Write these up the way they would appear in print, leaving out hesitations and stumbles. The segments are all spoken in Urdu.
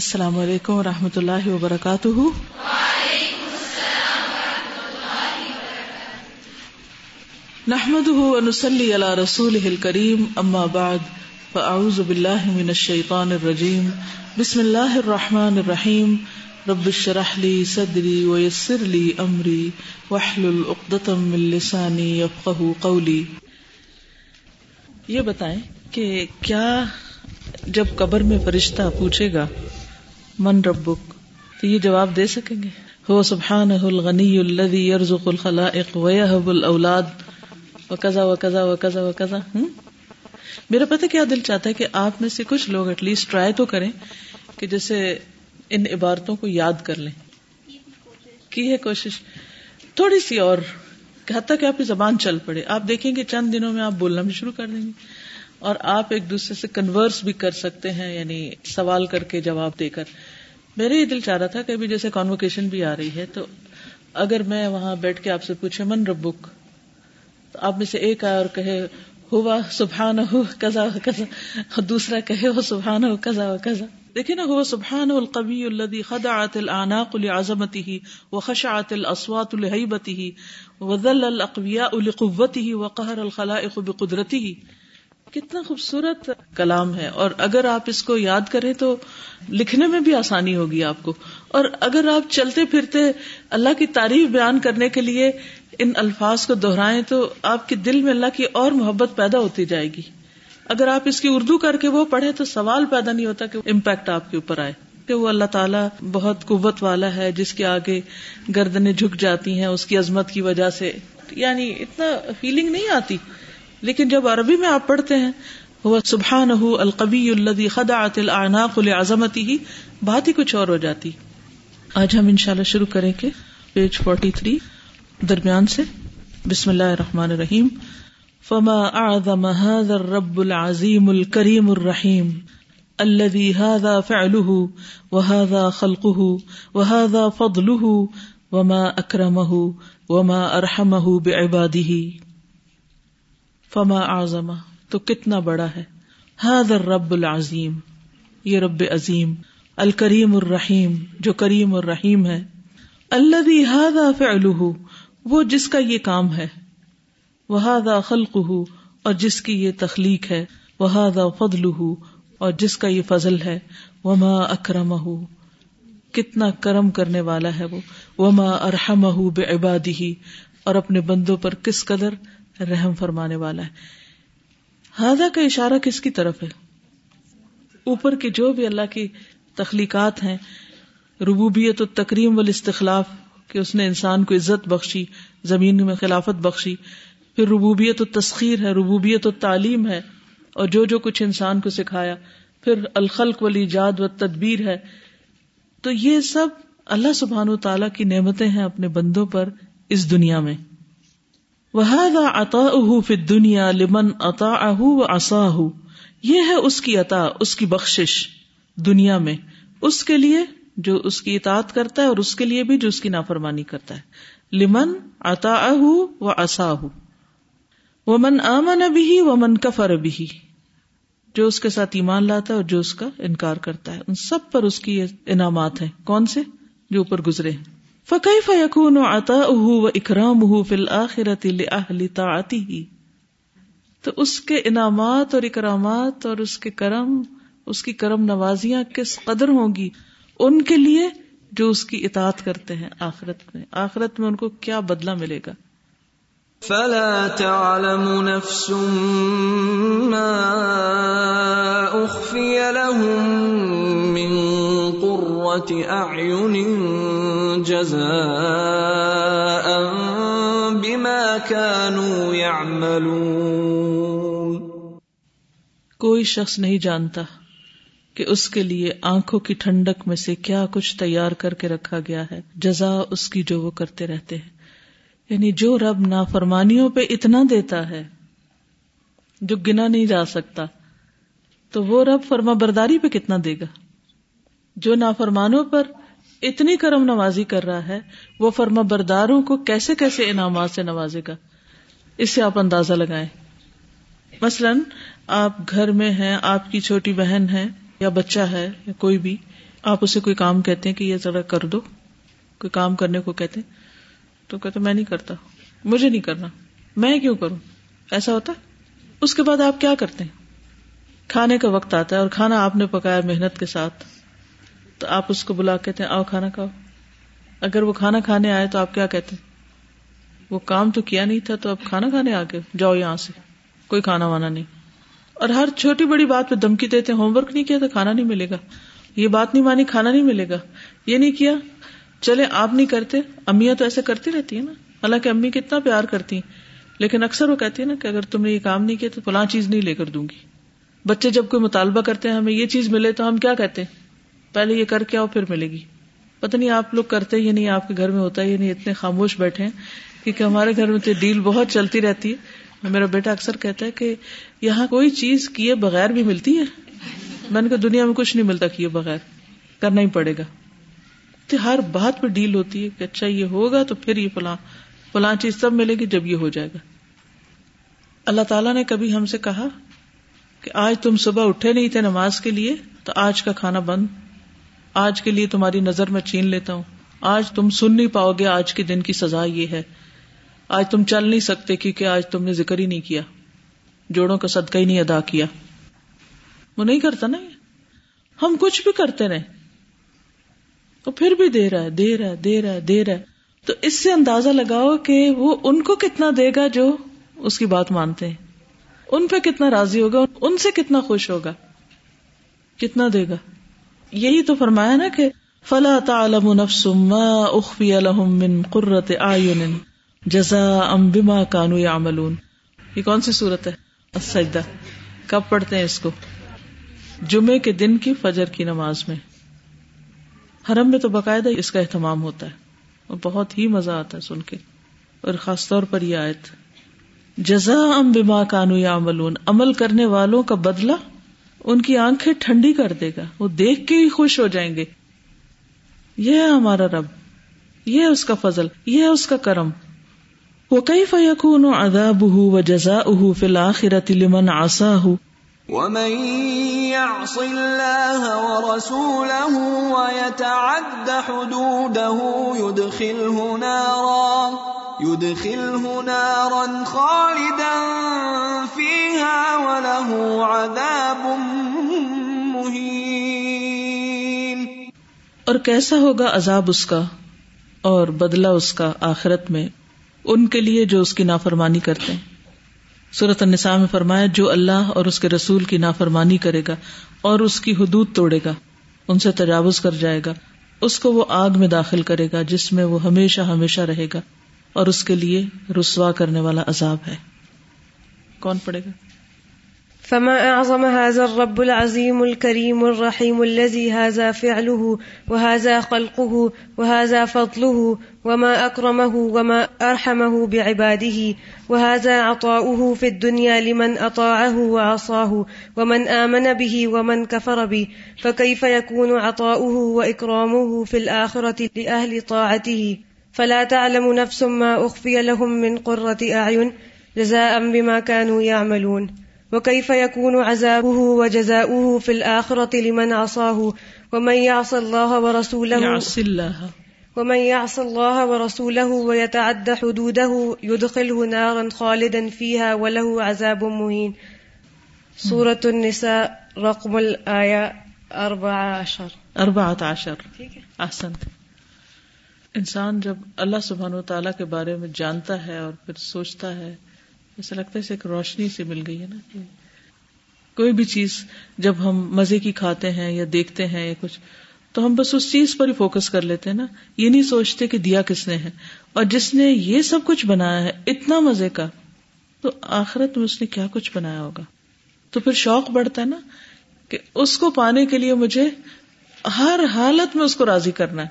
السلام علیکم ورحمۃ اللہ وبرکاتہ. وعلیکم السلام ورحمۃ اللہ وبرکاتہ. نحمده ونصلی علی رسوله الکریم. اما بعد فاعوذ باللہ من الشیطان الرجیم. بسم اللہ الرحمن الرحیم. رب اشرح لی صدری ویسر لی امری واحلل عقدۃ من لسانی یفقہوا قولی. یہ بتائیں کہ کیا جب قبر میں فرشتہ پوچھے گا من ربک تو یہ جواب دے سکیں گے؟ هو سبحانه الغنی الذی يرزق الخلائق ویہب الاولاد وکذا وکذا وکذا وکذا. میرا پتہ کیا دل چاہتا ہے کہ آپ میں سے کچھ لوگ ایٹ لیسٹ ٹرائی تو کریں کہ جیسے ان عبارتوں کو یاد کر لیں. کی ہے کوشش تھوڑی سی اور حتیٰ کہ آپ کی زبان چل پڑے. آپ دیکھیں کہ چند دنوں میں آپ بولنا بھی شروع کر دیں گے اور آپ ایک دوسرے سے کنورس بھی کر سکتے ہیں، یعنی سوال کر کے جواب دے کر. میرے یہ دل چاہ رہا تھا کہ ابھی جیسے کانوکیشن بھی آ رہی ہے تو اگر میں وہاں بیٹھ کے آپ سے پوچھے من ربک تو آپ میں سے ایک آئے اور کہے ہوا سبحانہ کذا کذا، دوسرا کہے ہو سبحانہ کذا کذا. دیکھیں نا، ہوا سبحانہ القوی الذی خضعت العناق لعظمته وخشعت الاصوات لہیبته وذل الاقویاء لقوته وقهر الخلائق بقدرته. کتنا خوبصورت کلام ہے، اور اگر آپ اس کو یاد کریں تو لکھنے میں بھی آسانی ہوگی آپ کو، اور اگر آپ چلتے پھرتے اللہ کی تعریف بیان کرنے کے لیے ان الفاظ کو دہرائیں تو آپ کے دل میں اللہ کی اور محبت پیدا ہوتی جائے گی. اگر آپ اس کی اردو کر کے وہ پڑھیں تو سوال پیدا نہیں ہوتا کہ امپیکٹ آپ کے اوپر آئے کہ وہ اللہ تعالیٰ بہت قوت والا ہے جس کے آگے گردنیں جھک جاتی ہیں اس کی عظمت کی وجہ سے، یعنی اتنا فیلنگ نہیں آتی. لیکن جب عربی میں آپ پڑھتے ہیں وہ سبحانہ القوی الذی خضعت الاعناق لعظمتہ، بات ہی کچھ اور ہو جاتی. آج ہم انشاءاللہ شروع کریں گے پیج 43 درمیان سے. بسم اللہ الرحمن الرحیم. فما اعظم هذا الرب العظیم الکریم الرحیم الذی هذا فعله وهذا خلقه وهذا فضله وما اکرمه وما ارحمه بعباده. فما اعظم، تو کتنا بڑا ہے، هذا الرب العظیم، یہ رب عظیم، الکریم الرحیم، جو کریم اور رحیم ہے، الذی هذا فعلہ، وہ جس کا یہ کام ہے، وهذا خلقہ، اور جس کی یہ تخلیق ہے، وهذا فضلہ، اور جس کا یہ فضل ہے، وما اکرمہ، کتنا کرم کرنے والا ہے وہ، وما ارحمہ بعبادہ، اور اپنے بندوں پر کس قدر رحم فرمانے والا ہے. ہذا کا اشارہ کس کی طرف ہے؟ اوپر کے جو بھی اللہ کی تخلیقات ہیں، ربوبیت و تکریم والاستخلاف، کہ اس نے انسان کو عزت بخشی، زمین میں خلافت بخشی. پھر ربوبیت و تسخیر ہے، ربوبیت و تعلیم ہے، اور جو کچھ انسان کو سکھایا. پھر الخلق والایجاد والتدبیر ہے. تو یہ سب اللہ سبحانہ و تعالیٰ کی نعمتیں ہیں اپنے بندوں پر اس دنیا میں. وَهَذَا عَطَاؤُهُ فِي الدُّنْيَا لِمَنْ أَطَاعَهُ وَعَصَاهُ، یہ ہے اس کی عطا، اس کی بخشش دنیا میں، اس کے لیے جو اس کی اطاعت کرتا ہے اور اس کے لیے بھی جو اس کی نافرمانی کرتا ہے. لِمَنْ أَطَاعَهُ وَعَصَاهُ وَمَنْ آمَنَ بِهِ وَمَنْ كَفَرَ بِهِ، جو اس کے ساتھ ایمان لاتا ہے اور جو اس کا انکار کرتا ہے، ان سب پر اس کی انعامات ہیں. کون سے؟ جو اوپر گزرے ہیں. فَكَيْفَ يَكُونُ عَطَاؤُهُ وَإِكْرَامُهُ فِي الْآخِرَةِ لِأَهْلِ طَاعَتِهِ، تو اس کے انعامات اور اکرامات اور اس کے کرم، اس کی کرم نوازیاں کس قدر ہوں گی ان کے لیے جو اس کی اطاعت کرتے ہیں آخرت میں. آخرت میں ان کو کیا بدلہ ملے گا. فَلَا تَعْلَمُ نَفْسٌ مَا أُخْفِيَ لَهُم مِّن قُرَّةِ أَعْيُنٍ جزاء بما كانوا يعملون. کوئی شخص نہیں جانتا کہ اس کے لیے آنکھوں کی ٹھنڈک میں سے کیا کچھ تیار کر کے رکھا گیا ہے، جزا اس کی جو وہ کرتے رہتے ہیں. یعنی جو رب نافرمانیوں پہ اتنا دیتا ہے جو گنا نہیں جا سکتا، تو وہ رب فرما برداری پہ کتنا دے گا. جو نافرمانوں پر اتنی کرم نوازی کر رہا ہے وہ فرما برداروں کو کیسے کیسے انعامات سے نوازے گا. اس سے آپ اندازہ لگائیں. مثلا آپ گھر میں ہیں، آپ کی چھوٹی بہن ہے یا بچہ ہے یا کوئی بھی، آپ اسے کوئی کام کہتے ہیں کہ یہ ذرا کر دو، کوئی کام کرنے کو کہتے ہیں تو کہتے میں نہیں کرتا، مجھے نہیں کرنا، میں کیوں کروں، ایسا ہوتا ہے؟ اس کے بعد آپ کیا کرتے ہیں؟ کھانے کا وقت آتا ہے اور کھانا آپ نے پکایا محنت کے ساتھ، تو آپ اس کو بلا کہتے ہیں آؤ کھانا کھاؤ، اگر وہ کھانا کھانے آئے تو آپ کیا کہتے ہیں؟ وہ کام تو کیا نہیں تھا تو اب کھانا کھانے آ گئے، جاؤ یہاں سے، کوئی کھانا وانا نہیں، اور ہر چھوٹی بڑی بات پہ دھمکی دیتے ہیں، ہوم ورک نہیں کیا تو کھانا نہیں ملے گا، یہ بات نہیں مانی کھانا نہیں ملے گا، یہ نہیں کیا، چلے آپ نہیں کرتے، امیاں تو ایسے کرتی رہتی ہیں نا، حالانکہ امی کتنا پیار کرتی ہیں لیکن اکثر وہ کہتی ہیں نا کہ اگر تم نے یہ کام نہیں کیا تو فلاں چیز نہیں لے کر دوں گی۔ بچے جب کوئی مطالبہ کرتے ہیں ہمیں یہ چیز ملے تو ہم کیا کہتے ہیں، پہلے یہ کر کے آؤ پھر ملے گی۔ پتہ نہیں آپ لوگ کرتے یا نہیں، آپ کے گھر میں ہوتا ہے یا نہیں، اتنے خاموش بیٹھے ہیں، کیونکہ ہمارے گھر میں تو ڈیل بہت چلتی رہتی ہے۔ میرا بیٹا اکثر کہتا ہے کہ یہاں کوئی چیز کیے بغیر بھی ملتی ہے، میں نے کہا دنیا میں کچھ نہیں ملتا کیے بغیر، کرنا ہی پڑے گا۔ تو ہر بات پہ ڈیل ہوتی ہے کہ اچھا یہ ہوگا تو پھر یہ فلاں چیز سب ملے گی جب یہ ہو جائے گا۔ اللہ تعالیٰ نے کبھی ہم سے کہا کہ آج تم صبح اٹھے نہیں تھے نماز کے لیے تو آج کا کھانا بند، آج کے لیے تمہاری نظر میں چھین لیتا ہوں، آج تم سن نہیں پاؤ گے، آج کے دن کی سزا یہ ہے، آج تم چل نہیں سکتے کیونکہ آج تم نے ذکر ہی نہیں کیا، جوڑوں کا صدقہ ہی نہیں ادا کیا۔ وہ نہیں کرتا نا، ہم کچھ بھی کرتے رہے اور پھر بھی دے رہا ہے۔ تو اس سے اندازہ لگاؤ کہ وہ ان کو کتنا دے گا جو اس کی بات مانتے ہیں، ان پہ کتنا راضی ہوگا، ان سے کتنا خوش ہوگا، کتنا دے گا۔ یہی تو فرمایا نا کہ فَلَا تَعْلَمُ نَفْسٌ مَا أُخْفِيَ لَهُم مِّن قُرَّةِ أَعْيُنٍ جَزَاءً بِمَا كَانُوا يَعْمَلُونَ۔ یہ کون سی صورت ہے؟ السجدہ۔ کب پڑھتے ہیں اس کو؟ جمعے کے دن کی فجر کی نماز میں۔ حرم میں تو باقاعدہ اس کا اہتمام ہوتا ہے اور بہت ہی مزہ آتا ہے سن کے، اور خاص طور پر یہ آیت جزاء بما كانوا يعملون، عمل کرنے والوں کا بدلہ ان کی آنکھیں ٹھنڈی کر دے گا، وہ دیکھ کے ہی خوش ہو جائیں گے۔ یہ ہے ہمارا رب، یہ ہے اس کا فضل، یہ ہے اس کا کرم۔ وكيف يكون عذابه وجزاؤه في الآخرة لمن عصاه ومن يعص الله ورسوله ويتعد حدوده يدخله نارا خالدا فيها وله عذاب مهين۔ اور کیسا ہوگا عذاب اس کا اور بدلہ اس کا آخرت میں ان کے لیے جو اس کی نافرمانی کرتے ہیں۔ سورۃ النساء میں فرمایا جو اللہ اور اس کے رسول کی نافرمانی کرے گا اور اس کی حدود توڑے گا، ان سے تجاوز کر جائے گا، اس کو وہ آگ میں داخل کرے گا جس میں وہ ہمیشہ ہمیشہ رہے گا، اور اس کے لیے رسوا کرنے والا عذاب ہے۔ کون پڑھے گا؟ فما اعظم هذا الرب العظیم الکریم الرحیم الذی هذا فعله وهذا خلقه وهذا فضله وما اکرمه وما ارحمه بعباده وهذا عطاؤه فی الدنیا لمن اطاعه وعصاه ومن آمن به ومن کفر به فکیف یکون عطاؤه واکرامه فی الآخرة لأہل طاعته فلا تعلم نفس ما اخفی لهم من قرة اعین جزاء بما كانوا يعملون وكيف يكون عذابه وجزاؤه في الآخرة لمن عصاه ومن يعص الله ورسوله ويتعد حدوده يدخله نارا خالدا فيها وله عذاب مهين۔ سورة النساء رقم الآية 14۔ ٹھیک ہے، احسنت۔ انسان جب اللہ سبحانہ وتعالی کے بارے میں جانتا ہے اور پھر سوچتا ہے، ایسا لگتا ہے اسے ایک روشنی سے مل گئی ہے نا۔ کوئی بھی چیز جب ہم مزے کی کھاتے ہیں یا دیکھتے ہیں یا کچھ، تو ہم بس اس چیز پر ہی فوکس کر لیتے ہیں نا، یہ نہیں سوچتے کہ دیا کس نے ہے اور جس نے یہ سب کچھ بنایا ہے اتنا مزے کا، تو آخرت میں اس نے کیا کچھ بنایا ہوگا۔ تو پھر شوق بڑھتا ہے نا کہ اس کو پانے کے لیے مجھے ہر حالت میں اس کو راضی کرنا ہے،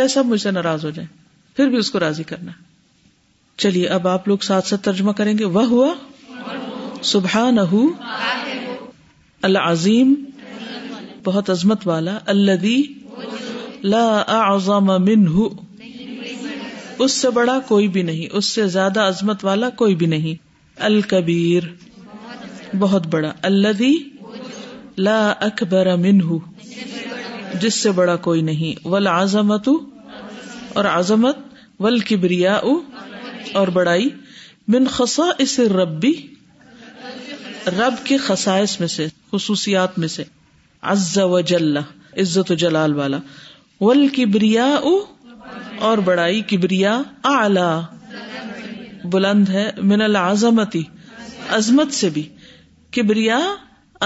چاہے سب مجھ سے ناراض ہو جائیں پھر بھی اس کو راضی کرنا ہے۔ چلیے اب آپ لوگ ساتھ ساتھ ترجمہ کریں گے۔ وہ ہوا سبحانہ العظیم، بہت عظمت والا، الذی لا اعظم منہ، اس سے بڑا کوئی بھی نہیں، اس سے زیادہ عظمت والا کوئی بھی نہیں، الکبیر، بہت بڑا، الذی لا اکبر منہ، جس سے بڑا کوئی نہیں، والعظمت اور عظمت، والکبریاء اور بڑائی، من خصائص ربی رب کے خصائص میں سے، خصوصیات میں سے، عز و جل عزت و جلال والا، والکبریاء اور بڑائی، کبریا اعلی بلند ہے، من العظمتی عظمت سے بھی، کبریا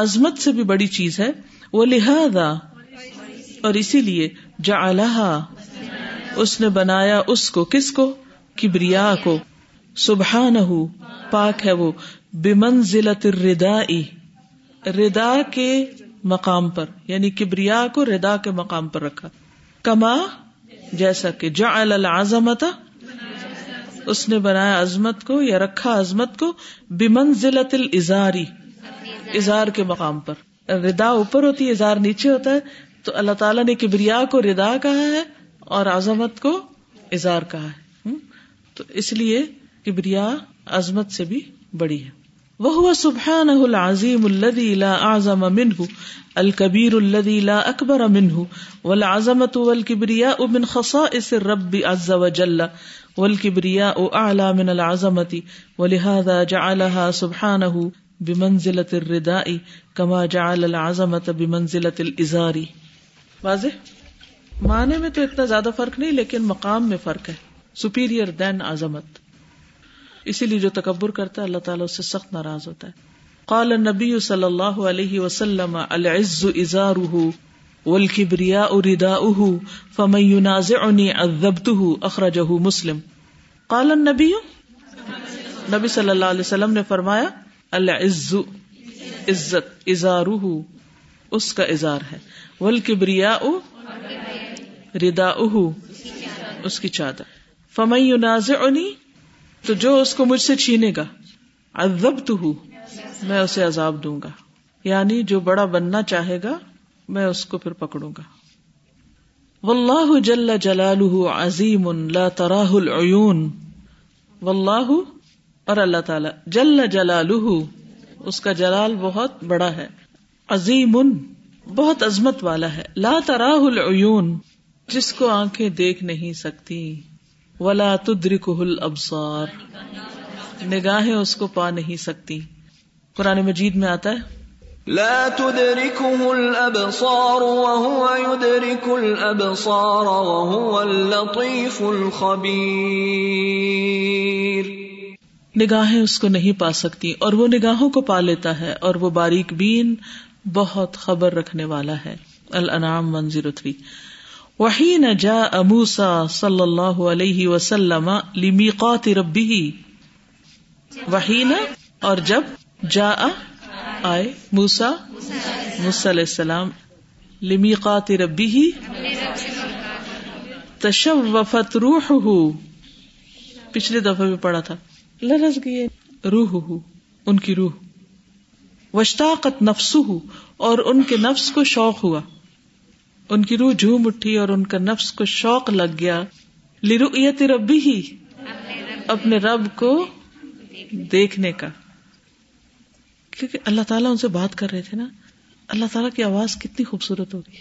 عظمت سے بھی بڑی چیز ہے، وَلِهَذَا اور اسی لیے جَعَلَهَا اس نے بنایا اس کو، کس کو؟ کبریا کو، سبحانہ پاک ہے وہ، بمنزلت الردائی ردا کے مقام پر، یعنی کبریا کو ردا کے مقام پر رکھا، کما جیسا کہ جعل العظمت اس نے بنایا عظمت کو یا رکھا عظمت کو، بمنزلت الازاری ازار کے مقام پر، ردا اوپر ہوتی ہے، ازار نیچے ہوتا ہے، تو اللہ تعالیٰ نے کبریا کو ردا کہا ہے اور عظمت کو ازار کہا ہے، تو اس لیے کبریا عظمت سے بھی بڑی ہے۔ وَهُوَ سُبْحَانَهُ الْعَظِيمُ الَّذِي لَا أَعْظَمَ مِنْهُ الْكَبِيرُ الَّذِي لَا أَكْبَرَ مِنْهُ، وَالْعَظَمَةُ وَالْكِبْرِيَاءُ مِنْ خَصَائِصِ الرَّبِّ عَزَّ وَجَلَّ، وَالْكِبْرِيَاءُ أَعْلَى مِنَ الْعَظَمَةِ، وَلِهَذَا جَعَلَهَا سُبْحَانَهُ بِمَنْزِلَةِ الرِّدَاءِ كَمَا جَعَلَ الْعَظَمَةَ بِمَنْزِلَةِ الْإِزَارِ۔ واضح؟ معنی میں تو اتنا زیادہ فرق نہیں، لیکن مقام میں فرق ہے، سپیریئر دین عظمت، اسی لیے جو تکبر کرتا ہے اللہ تعالیٰ اس سے سخت ناراض ہوتا ہے۔ قال النبی صلی اللہ علیہ وسلم العز ازارہ والکبریاء رداؤہ فمن ینازعنی عذبتہ، اخرجہ مسلم۔ قال النبی نبی صلی اللہ علیہ وسلم نے فرمایا، العز عزت، ازارہ اس کا ازار ہے، والکبریاء رداؤہ اس کی چادر، فمن ینازعنی تو جو اس کو مجھ سے چھینے گا، عذبتہ میں اسے عذاب دوں گا، یعنی جو بڑا بننا چاہے گا میں اس کو پھر پکڑوں گا۔ واللہ جل جلالہ عظیم لا تراہ العیون، واللہ اور اللہ تعالی، جل جلالہ اس کا جلال بہت بڑا ہے، عظیم بہت عظمت والا ہے، لا تراہ العیون جس کو آنکھیں دیکھ نہیں سکتی، ولا تدرکہ الابصار نگاہیں اس کو پا نہیں سکتی۔ قرآن مجید میں آتا ہے، لا تدرکہ الابصار وهو يدرک الابصار وهو اللطیف الخبیر نگاہیں اس کو نہیں پا سکتی اور وہ نگاہوں کو پا لیتا ہے اور وہ باریک بین بہت خبر رکھنے والا ہے۔ الانعام 103۔ وحین جاء موسیٰ صلی اللہ علیہ وسلم لمیقات ربہ، وحین اور جب، جاء آئے، موسیٰ موسیٰ علیہ السلام، لمیقات ربہ تشوفت روحہ، پچھلے دفعہ بھی پڑھا تھا، لرز گئی روحہ ان کی روح، واشتاقت نفسہ اور ان کے نفس کو شوق ہوا، ان کی روح جھوم اٹھی اور ان کا نفس کو شوق لگ گیا، لرؤیت ربی ہی اپنے رب کو دیکھنے کا، کیونکہ اللہ تعالیٰ ان سے بات کر رہے تھے نا، اللہ تعالیٰ کی آواز کتنی خوبصورت ہوگی۔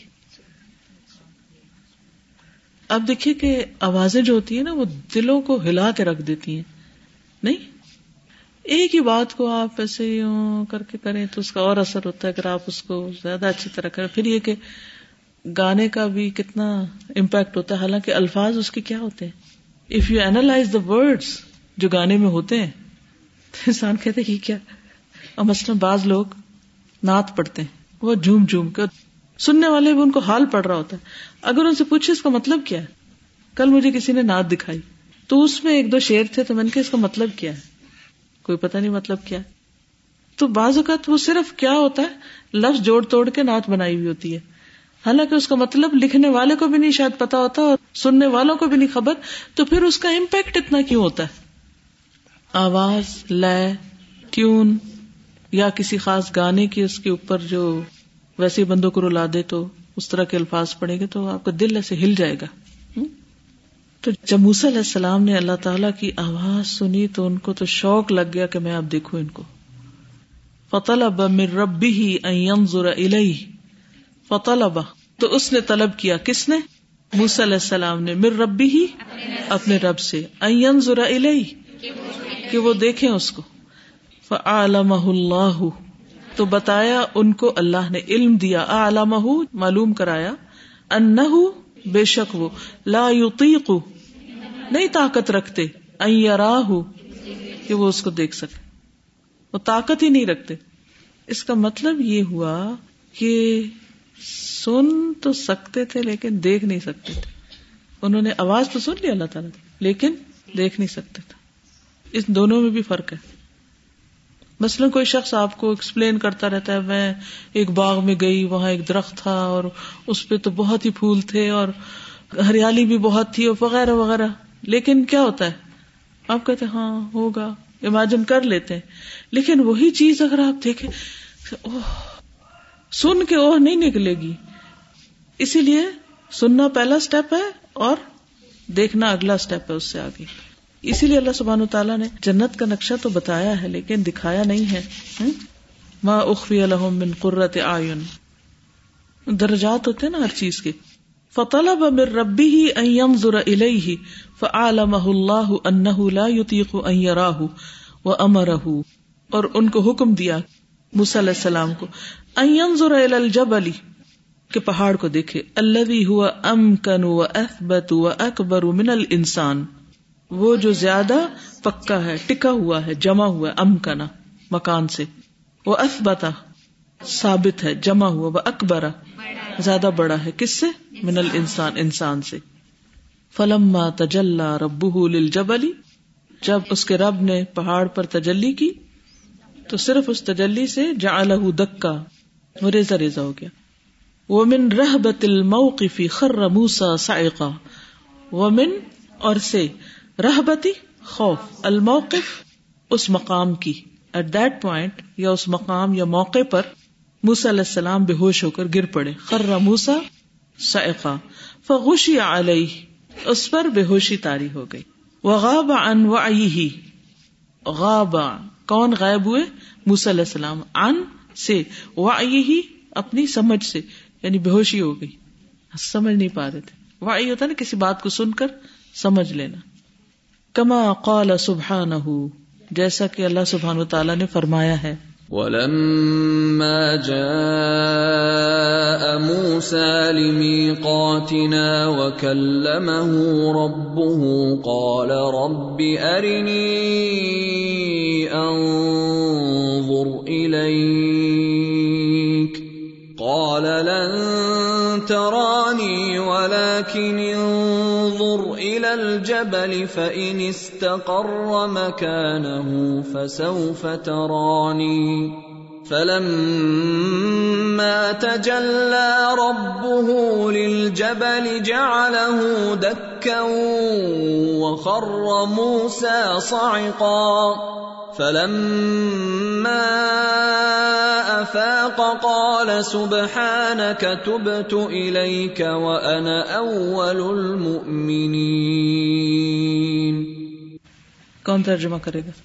اب دیکھیے کہ آوازیں جو ہوتی ہیں نا وہ دلوں کو ہلا کے رکھ دیتی ہیں، نہیں ایک ہی بات کو آپ ایسے یوں کر کے کریں تو اس کا اور اثر ہوتا ہے، اگر آپ اس کو زیادہ اچھی طرح کریں۔ پھر یہ کہ گانے کا بھی کتنا امپیکٹ ہوتا ہے، حالانکہ الفاظ اس کے کیا ہوتے ہیں، if you analyse the words جو گانے میں ہوتے ہیں تو انسان کہتے ہیں کیا۔ اور مثلا بعض لوگ نعت پڑھتے ہیں وہ جھوم جھوم کر، سننے والے بھی ان کو حال پڑ رہا ہوتا ہے، اگر ان سے پوچھے اس کا مطلب کیا ہے، کل مجھے کسی نے نعت دکھائی تو اس میں ایک دو شعر تھے تو میں نے کہا اس کا مطلب کیا ہے، کوئی پتہ نہیں مطلب کیا ہے، تو بعض اوقات وہ صرف کیا ہوتا ہے لفظ جوڑ توڑ کے نعت بنائی ہوئی ہوتی ہے، حالانکہ اس کا مطلب لکھنے والے کو بھی نہیں شاید پتا ہوتا اور سننے والوں کو بھی نہیں خبر، تو پھر اس کا امپیکٹ اتنا کیوں ہوتا ہے۔ آواز، لے، ٹیون یا کسی خاص گانے کی اس کے اوپر جو ویسے بندوں کو رلا دے تو اس طرح کے الفاظ پڑیں گے تو آپ کا دل ایسے ہل جائے گا۔ تو جب موسیٰ علیہ السلام نے اللہ تعالیٰ کی آواز سنی تو ان کو تو شوق لگ گیا کہ میں اب دیکھوں ان کو۔ فَطَلَبَ مِن رَبِّهِ أَن يَنْظُرَ إِلَيْهِ، فطلب تو اس نے طلب کیا، کس نے؟ موسیٰ علیہ السلام نے، من ربی ہی، اپنے رب سے، ان ينظر الیہ، کہ وہ دیکھیں اس کو، فعلمہ اللہ، تو بتایا ان کو اللہ نے، علم دیا، اعلمہ، معلوم کرایا، انہو، بے شک وہ، لا یطیق، نہیں طاقت رکھتے، ان یراہ، کہ وہ اس کو دیکھ سکے، وہ طاقت ہی نہیں رکھتے. اس کا مطلب یہ ہوا کہ سن تو سکتے تھے لیکن دیکھ نہیں سکتے تھے. انہوں نے آواز تو سن لی اللہ تعالیٰ نے لیکن دیکھ نہیں سکتے تھے. اس دونوں میں بھی فرق ہے. مثلا کوئی شخص آپ کو ایکسپلین کرتا رہتا ہے، میں ایک باغ میں گئی، وہاں ایک درخت تھا اور اس پہ تو بہت ہی پھول تھے اور ہریالی بھی بہت تھی اور وغیرہ وغیرہ، لیکن کیا ہوتا ہے، آپ کہتے ہیں ہاں ہوگا، امیجن کر لیتے ہیں. لیکن وہی چیز اگر آپ دیکھیں، اوہ، سن کے اوہ نہیں نکلے گی. اسی لیے سننا پہلا سٹیپ ہے اور دیکھنا اگلا سٹیپ ہے اس سے آگے. اسی لیے اللہ سبحانہ وتعالیٰ نے جنت کا نقشہ تو بتایا ہے لیکن دکھایا نہیں ہے. ما اخفی لہم من قرۃ اعین، درجات ہوتے ہیں نا ہر چیز کے. فطلب من ربہ ان ينظر الیہ فعلمہ اللہ انہ لا یطیق ان یراہ وامرہ، اور ان کو حکم دیا موسیٰ علیہ السلام کو، ان ينظر الی الجبل، کہ پہاڑ کو دیکھے، الذی ہوا امکن واثبت واکبر من الانسان، وہ جو زیادہ پکا ہے، ٹکا ہوا ہے، جمع ہوا ہے، امکنا مکان سے، وہ اثبتا ثابت ہے، جمع ہوا، وہ اکبرا زیادہ بڑا ہے، کس سے؟ من الانسان، انسان سے. فلما تجلی ربہ للجبل، جب اس کے رب نے پہاڑ پر تجلی کی تو صرف اس تجلی سے جعلہ دکا، وہ ریزہ ریزہ ہو گیا. ومن رہبت الموقف خر موسیٰ صعقا، ومن، اور سے، رہبتی خوف، الموقف اس مقام کی، ایٹ دیٹ پوائنٹ یا اس مقام یا موقع پر موسیٰ علیہ السلام بے ہوش ہو کر گر پڑے، خر موسیٰ صعقا فغشی علیہ، اس پر بے ہوشی طاری ہو گئی. وغاب عن وعیہ، غاب، کون غائب ہوئے؟ موسیٰ علیہ السلام، عن سے، وعیہ اپنی سمجھ سے، یعنی بے ہوشی ہو گئی، سمجھ نہیں پا رہے تھے. وعی ہوتا نا کسی بات کو سن کر سمجھ لینا. کما قال سبحانہ، جیسا کہ اللہ سبحانہ وتعالیٰ نے فرمایا ہے، وَلَمَّا جَاءَ مُوسَى لِمِيقَاتِنَا وَكَلَّمَهُ رَبُّهُ قَالَ رَبِّ أَرِنِي أَنْظُرْ إِلَيْكَ قَالَ لَنْ تَرَانِي وَلَكِنْ انظُرْ إِلَى الْجَبَلِ فَإِنِ اسْتَقَرَّ مَكَانَهُ فَسَوْفَ تَرَانِي فَلَمَّا تَجَلَّى رَبُّهُ لِلْجَبَلِ جَعَلَهُ دَكًّا وَخَرَّ مُوسَى صَعِقًا فَلَمَّا أَفَاقَ قَالَ سُبْحَانَكَ تُبْتُ إِلَيْكَ وَأَنَا أَوَّلُ الْمُؤْمِنِينَ. کون ترجمہ کرے گا؟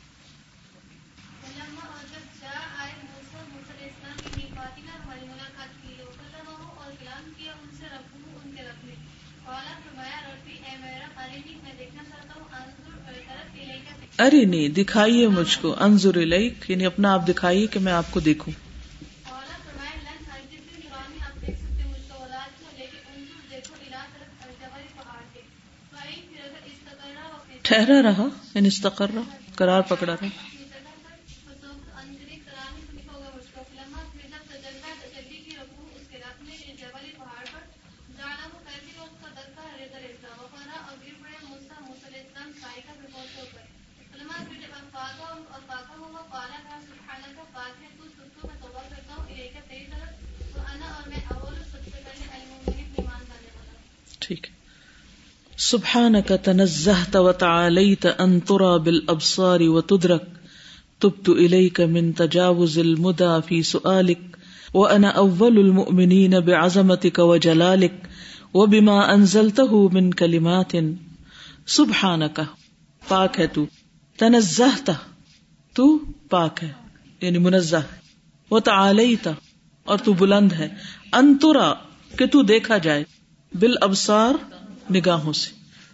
ارے نہیں، دکھائیے مجھ کو، انظر الیک، یعنی اپنا آپ دکھائیے کہ میں آپ کو دیکھوں. ٹھہرا رہا، یعنی استقرا، قرار پکڑا رہا. ٹھیک. سبحانک تنزہت وتعالیت ان تری بالابصار وتدرک تبت الیک من تجاوز المدی فی سؤالک وانا اول المؤمنین بعظمتک وجلالک وبما انزلتہ من کلمات. سبحانک، پاک ہے تو، تنزہت، تو پاک ہے یعنی منزہ، وتعالیت، اور تو بلند ہے، ان تری، کہ تو دیکھا جائے بالابصار نگاہوں سے،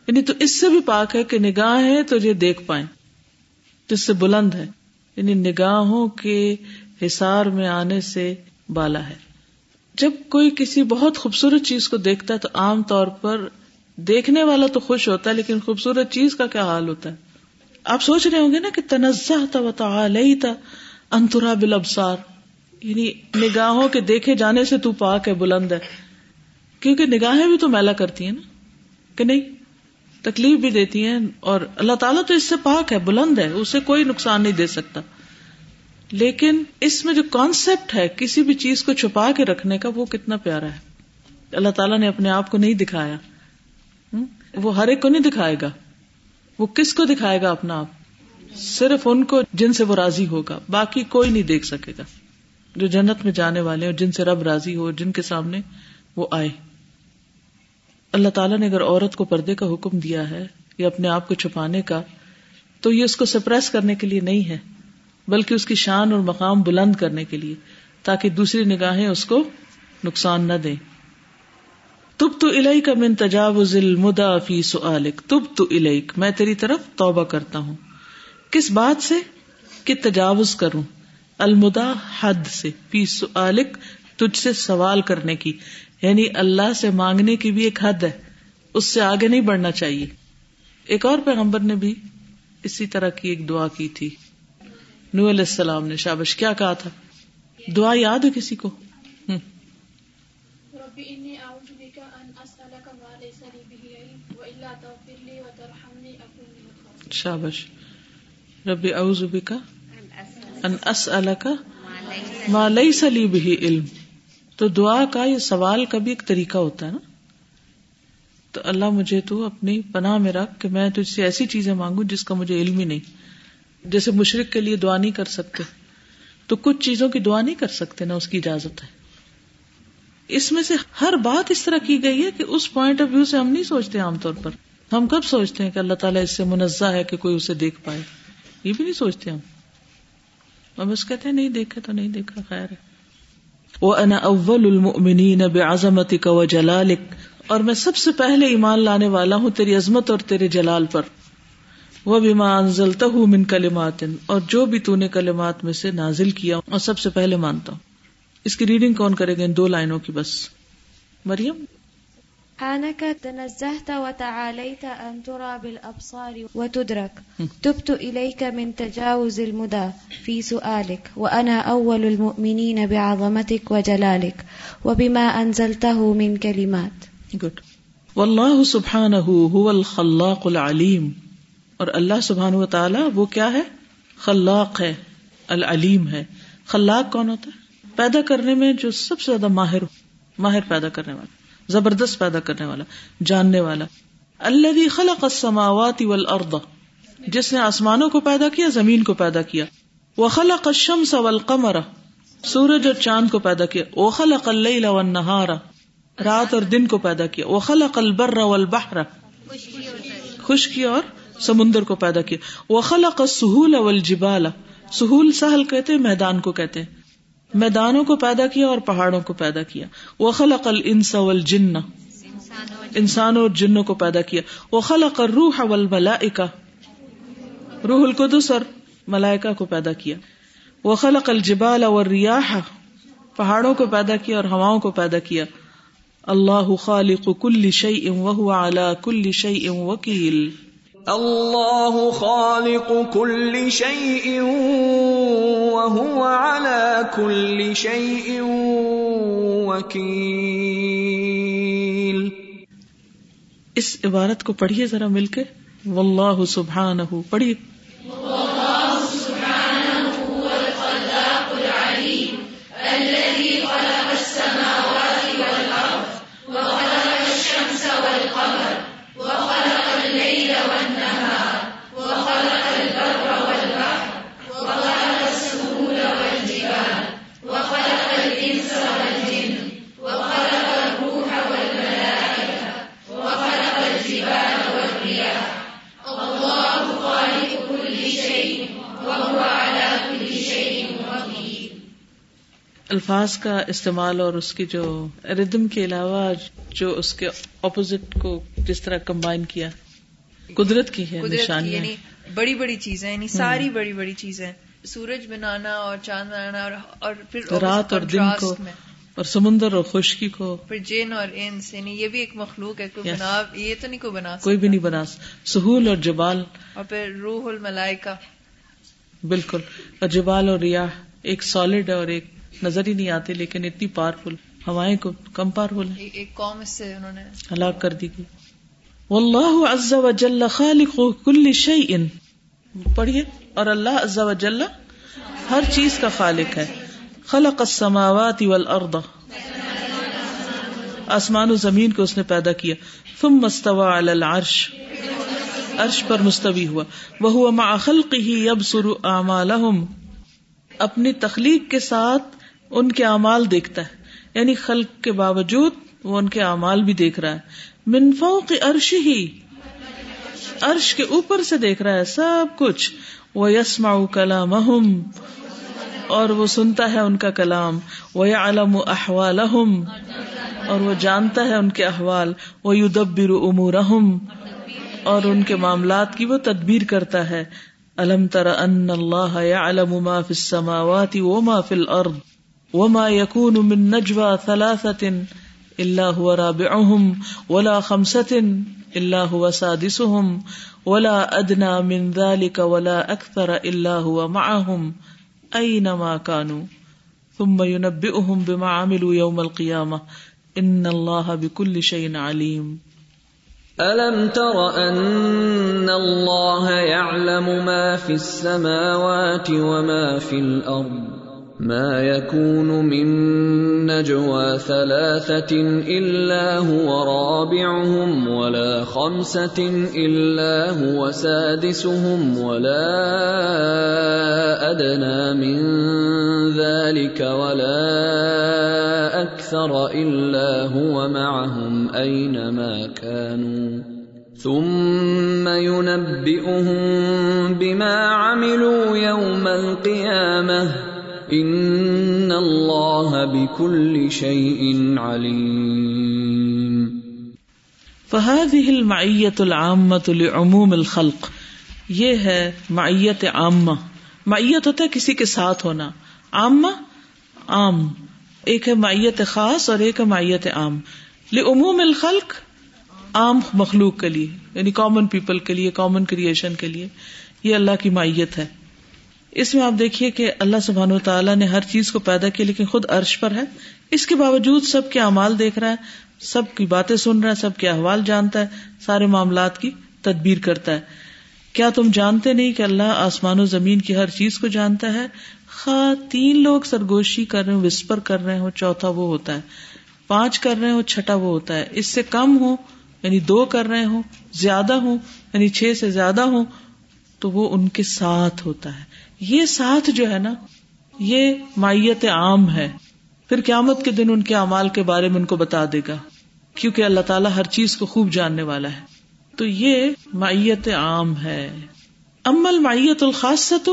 یعنی تو اس سے بھی پاک ہے کہ نگاہ ہے تو یہ دیکھ پائیں، تو اس سے بلند ہے، یعنی نگاہوں کے حصار میں آنے سے بالا ہے۔ جب کوئی کسی بہت خوبصورت چیز کو دیکھتا ہے تو عام طور پر دیکھنے والا تو خوش ہوتا ہے، لیکن خوبصورت چیز کا کیا حال ہوتا ہے؟ آپ سوچ رہے ہوں گے نا کہ تنزہت وتعالیت عن تراب الابصار، یعنی نگاہوں کے دیکھے جانے سے تو پاک ہے، بلند ہے، کیونکہ نگاہیں بھی تو میلا کرتی ہیں نا، کہ نہیں، تکلیف بھی دیتی ہیں، اور اللہ تعالیٰ تو اس سے پاک ہے، بلند ہے، اسے کوئی نقصان نہیں دے سکتا۔ لیکن اس میں جو کانسیپٹ ہے کسی بھی چیز کو چھپا کے رکھنے کا، وہ کتنا پیارا ہے۔ اللہ تعالیٰ نے اپنے آپ کو نہیں دکھایا، وہ ہر ایک کو نہیں دکھائے گا، وہ کس کو دکھائے گا؟ اپنا آپ، صرف ان کو جن سے وہ راضی ہوگا، باقی کوئی نہیں دیکھ سکے گا، جو جنت میں جانے والے ہیں، جن سے رب راضی ہو، جن کے سامنے وہ آئے۔ اللہ تعالیٰ نے اگر عورت کو پردے کا حکم دیا ہے یا اپنے آپ کو چھپانے کا، تو یہ اس کو سپریس کرنے کے لیے نہیں ہے، بلکہ اس کی شان اور مقام بلند کرنے کے لیے، تاکہ دوسری نگاہیں اس کو نقصان نہ دیں۔ تبت الیک من تجاوز المدى فی سؤالک، تبت الیک، میں تیری طرف توبہ کرتا ہوں، کس بات سے؟ کہ تجاوز کروں، المدى حد سے، فی سؤالک، تجھ سے سوال کرنے کی، یعنی اللہ سے مانگنے کی بھی ایک حد ہے، اس سے آگے نہیں بڑھنا چاہیے۔ ایک اور پیغمبر نے بھی اسی طرح کی ایک دعا کی تھی، نوح علیہ السلام نے، شابش، کیا کہا تھا؟ دعا یاد ہے کسی کو؟ شابش، رب اعوذ بک ان اسألک ما لیس لی بہ علم۔ تو دعا کا، یہ سوال کا بھی ایک طریقہ ہوتا ہے نا، تو اللہ مجھے تو اپنی پناہ میں رکھ کہ میں تجھ سے ایسی چیزیں مانگوں جس کا مجھے علم ہی نہیں۔ جیسے مشرک کے لیے دعا نہیں کر سکتے، تو کچھ چیزوں کی دعا نہیں کر سکتے، نہ اس کی اجازت ہے۔ اس میں سے ہر بات اس طرح کی گئی ہے کہ اس پوائنٹ آف ویو سے ہم نہیں سوچتے۔ عام طور پر ہم کب سوچتے ہیں کہ اللہ تعالیٰ اس سے منزہ ہے کہ کوئی اسے دیکھ پائے، یہ بھی نہیں سوچتے ہم بس کہتے ہیں نہیں دیکھے تو نہیں دیکھا، خیر ہے۔ وَأَنَا أَوَّلُ الْمُؤْمِنِينَ بِعَظَمَتِكَ وَجَلَالِكَ، اور میں سب سے پہلے ایمان لانے والا ہوں تیری عظمت اور تیرے جلال پر، وَبِمَا أَنزَلْتَهُ مِن كَلِمَاتٍ، اور جو بھی تو نے کلمات میں سے نازل کیا، اور سب سے پہلے مانتا ہوں۔ اس کی ریڈنگ کون کرے گا ان دو لائنوں کی؟ بس مریم، آنك تنزهت وتعاليت أن ترى بالأبصار وتدرك، تبت إليك من تجاوز المدى في سؤالك، وأنا أول المؤمنين بعظمتك وجلالك، وبما أنزلته من كلمات۔ Good. والله سبحانه هو الخلاق العليم، اور اللہ سبحانہ وتعالی وہ کیا ہے؟ خلاق ہے، العلیم ہے۔ خلاق کون ہوتا ہے؟ پیدا کرنے میں جو سب سے زیادہ ماہر پیدا کرنے والا، زبردست پیدا کرنے والا، جاننے والا۔ الذی خلق السماوات والارض، جس نے آسمانوں کو پیدا کیا، زمین کو پیدا کیا۔ وخلق الشمس والقمر، سورج اور چاند کو پیدا کیا۔ وخلق اللیل والنہار، رات اور دن کو پیدا کیا۔ وخلق البر والبحر، خشکی اور سمندر کو پیدا کیا۔ وخلق السہول والجبال، سہول سہل کہتے ہیں، میدان کو کہتے ہیں، میدانوں کو پیدا کیا اور پہاڑوں کو پیدا کیا۔ وخلق الانس والجن، انسان اور جنوں کو پیدا کیا۔ وخلق الروح والملائکہ، روح القدس اور ملائکہ کو پیدا کیا۔ وخلق الجبال والریاح، پہاڑوں کو پیدا کیا اور ہواؤں کو پیدا کیا۔ اللہ خالق کل شیء وهو علی کل شیء وکیل، اللہ خالق کل شیء وہو علی کل شیء وکیل۔ اس عبارت کو پڑھیے ذرا مل کے، واللہ سبحانہ، پڑھیے، واللہ سبحانہ هو الخلاق العلیم الذی خلق السماوات والارض وخلق الشمس والقمر وخلق الليل وخلق البر والبحر وخلق السماوات والجبال وخلق الروح والملائكة وخلق الجبال والرياح، والله خالق كل شيء الفاظ کا استعمال اور اس کی جو ردم کے علاوہ جو اس کے اپوزٹ کو جس طرح کمبائن کیا قدرت کی ہے نشانی، یعنی بڑی بڑی چیزیں، یعنی ساری بڑی بڑی چیزیں، سورج بنانا اور چاند بنانا اور پھر رات اور دن کو اور سمندر اور خشکی کو، پھر جن اور انس، یعنی یہ بھی ایک مخلوق ہے، کوئی بنا یہ تو نہیں کوئی بنا سکتا، کوئی بھی نہیں بنا، سہول اور جبال، اور پھر روح الملائکہ، بالکل، اور جبال اور ریاح ایک سالڈ ہے اور ایک نظر ہی نہیں آتے لیکن اتنی پاورفل، ہوائیں کو کم پاورفل ہے، ایک قوم اس سے انہوں نے ہلاک کر دی گئی۔ واللہ عز وجل خالق کل شیء، پڑھیے، اور اللہ عز وجل ہر چیز کا خالق ہے، خلق السماوات والارض، آسمان و زمین کو اس نے پیدا کیا، ثم استوى علی العرش، عرش پر مستوی ہوا، وہو مع خلقہ یبصر اعمالہم، اپنی تخلیق کے ساتھ ان کے اعمال دیکھتا ہے، یعنی خلق کے باوجود وہ ان کے اعمال بھی دیکھ رہا ہے، من فوق عرشہ، عرش کے اوپر سے دیکھ رہا ہے سب کچھ، ویسمع کلامہم، اور وہ سنتا ہے ان کا کلام، وَيَعْلَمُ أَحْوَالَهُمْ، اور وہ جانتا ہے ان کے احوال، وَيُدَبِّرُ أُمُورَهُمْ، اور ان کے معاملات کی وہ تدبیر کرتا ہے، أَلَمْ تَرَ أَنَّ اللَّهَ يَعْلَمُ مَا فِي السَّمَاوَاتِ وَمَا فِي الْأَرْضِ وَمَا يَكُونُ مِن نَّجْوَى ثَلَاثَةٍ إِلَّا هُوَ رَابِعُهُمْ وَلَا خَمْسَةٍ إِلَّا هُوَ سَادِسُهُمْ وَلَا أَدْنَى مِن ذَلِكَ وَلَا أَكْثَرَ إِلَّا هُوَ مَعَهُمْ أَيْنَمَا كَانُوا ثُمَّ يُنَبِّئُهُمْ بِمَا عَمِلُوا يَوْمَ الْقِيَامَةِ إِنَّ اللَّهَ بِكُلِّ شَيْءٍ عَلِيمٌ۔ أَلَمْ تَرَ أَنَّ اللَّهَ يَعْلَمُ مَا فِي السَّمَاوَاتِ وَمَا فِي الْأَرْضِ مَا يَكُونُ مِن نَّجْوَى ثَلَاثَةٍ إِلَّا هُوَ رَابِعُهُمْ وَلَا خَمْسَةٍ إِلَّا هُوَ سَادِسُهُمْ وَلَا أَدْنَى مِن ذَلِكَ وَلَا أَكْثَرَ إِلَّا هُوَ مَعَهُمْ أَيْنَمَا كَانُوا ثم ينبئهم بما عملوا يوم القيامة ان اللہ بکل شیء علیم۔ فہذه المعیت العامة لعموم الخلق، یہ ہے معیت عامہ، معیت ہوتا ہے کسی کے ساتھ ہونا، عامہ عام، ایک ہے معیت خاص اور ایک ہے معیت عام، لعموم الخلق عام مخلوق کے لیے، یعنی کامن پیپل کے لیے، کامن کریشن کے لیے، یہ اللہ کی معیت ہے۔ اس میں آپ دیکھیے کہ اللہ سبحانہ وتعالیٰ نے ہر چیز کو پیدا کیا لیکن خود عرش پر ہے، اس کے باوجود سب کے اعمال دیکھ رہا ہے، سب کی باتیں سن رہا ہے، سب کے احوال جانتا ہے، سارے معاملات کی تدبیر کرتا ہے۔ کیا تم جانتے نہیں کہ اللہ آسمان و زمین کی ہر چیز کو جانتا ہے، خواہ 3 لوگ سرگوشی کر رہے ہوں، وسپر کر رہے ہوں، چوتھا وہ ہوتا ہے، 5 کر رہے ہوں، چھٹا وہ ہوتا ہے، اس سے کم ہوں یعنی 2 کر رہے ہوں، زیادہ ہوں یعنی 6 سے زیادہ ہوں، تو وہ ان کے ساتھ ہوتا ہے۔ یہ ساتھ جو ہے نا، یہ معیت عام ہے، پھر قیامت کے دن ان کے اعمال کے بارے میں ان کو بتا دے گا، کیونکہ اللہ تعالیٰ ہر چیز کو خوب جاننے والا ہے۔ تو یہ معیت عام ہے۔ اما المعیت الخاصۃ،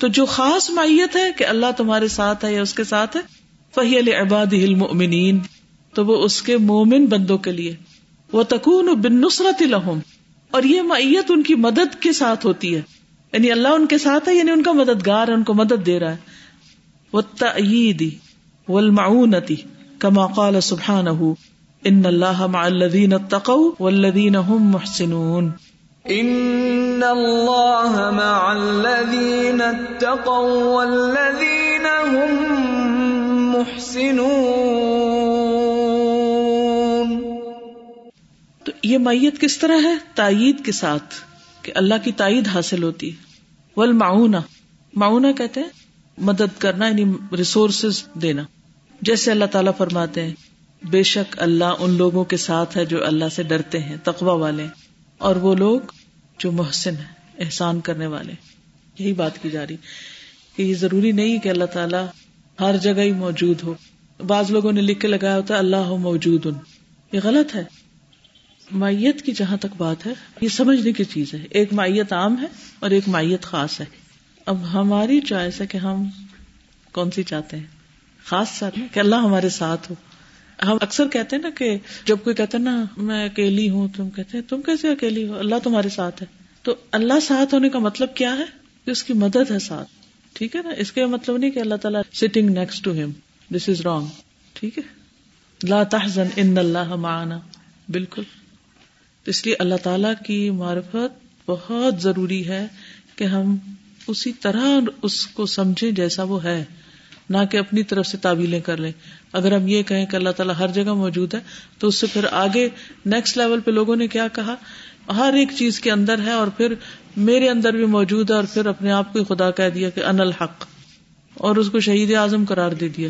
تو جو خاص معیت ہے کہ اللہ تمہارے ساتھ ہے یا اس کے ساتھ ہے، فہی لعبادہ المؤمنین، تو وہ اس کے مومن بندوں کے لیے، وتکون بالنصرۃ لہم، اور یہ معیت ان کی مدد کے ساتھ ہوتی ہے، یعنی اللہ ان کے ساتھ ہے، یعنی ان کا مددگار ہے، ان کو مدد دے رہا ہے، والتأیید والمعونت کما قال سبحانہ ان اللہ مع الذین اتقوا والذین هم محسنون، ان اللہ مع الذین اتقوا والذین هم محسنون۔ تو یہ معیت کس طرح ہے؟ تائید کے ساتھ، کہ اللہ کی تائید حاصل ہوتی ہے۔ والمعونہ، معونہ کہتے ہیں مدد کرنا، یعنی ریسورسز دینا، جیسے اللہ تعالیٰ فرماتے ہیں بے شک اللہ ان لوگوں کے ساتھ ہے جو اللہ سے ڈرتے ہیں، تقوی والے، اور وہ لوگ جو محسن ہیں، احسان کرنے والے۔ یہی بات کی جا رہی کہ یہ ضروری نہیں کہ اللہ تعالیٰ ہر جگہ ہی موجود ہو، بعض لوگوں نے لکھ کے لگایا ہوتا ہے اللہ موجود، یہ غلط ہے۔ معیت کی جہاں تک بات ہے یہ سمجھنے کی چیز ہے، ایک معیت عام ہے اور ایک معیت خاص ہے۔ اب ہماری چوائس ہے کہ ہم کون سی چاہتے ہیں، خاص طور کہ اللہ ہمارے ساتھ ہو. ہم اکثر کہتے ہیں نا کہ جب کوئی کہتا ہے نا میں اکیلی ہوں، تم کہتے ہیں تم کیسے اکیلی ہو، اللہ تمہارے ساتھ ہے. تو اللہ ساتھ ہونے کا مطلب کیا ہے؟ کہ اس کی مدد ہے ساتھ، ٹھیک ہے نا. اس کا مطلب نہیں کہ اللہ تعالیٰ sitting next to him. This is wrong. ٹھیک ہے، لا تحزن ان اللہ معنا، بالکل. اس لیے اللہ تعالیٰ کی معرفت بہت ضروری ہے کہ ہم اسی طرح اس کو سمجھیں جیسا وہ ہے، نہ کہ اپنی طرف سے تعویلیں کر لیں. اگر ہم یہ کہیں کہ اللہ تعالیٰ ہر جگہ موجود ہے، تو اس سے پھر آگے نیکسٹ لیول پہ لوگوں نے کیا کہا، ہر ایک چیز کے اندر ہے اور پھر میرے اندر بھی موجود ہے، اور پھر اپنے آپ کو ہی خدا کہہ دیا کہ انا الحق، اور اس کو شہید اعظم قرار دے دیا.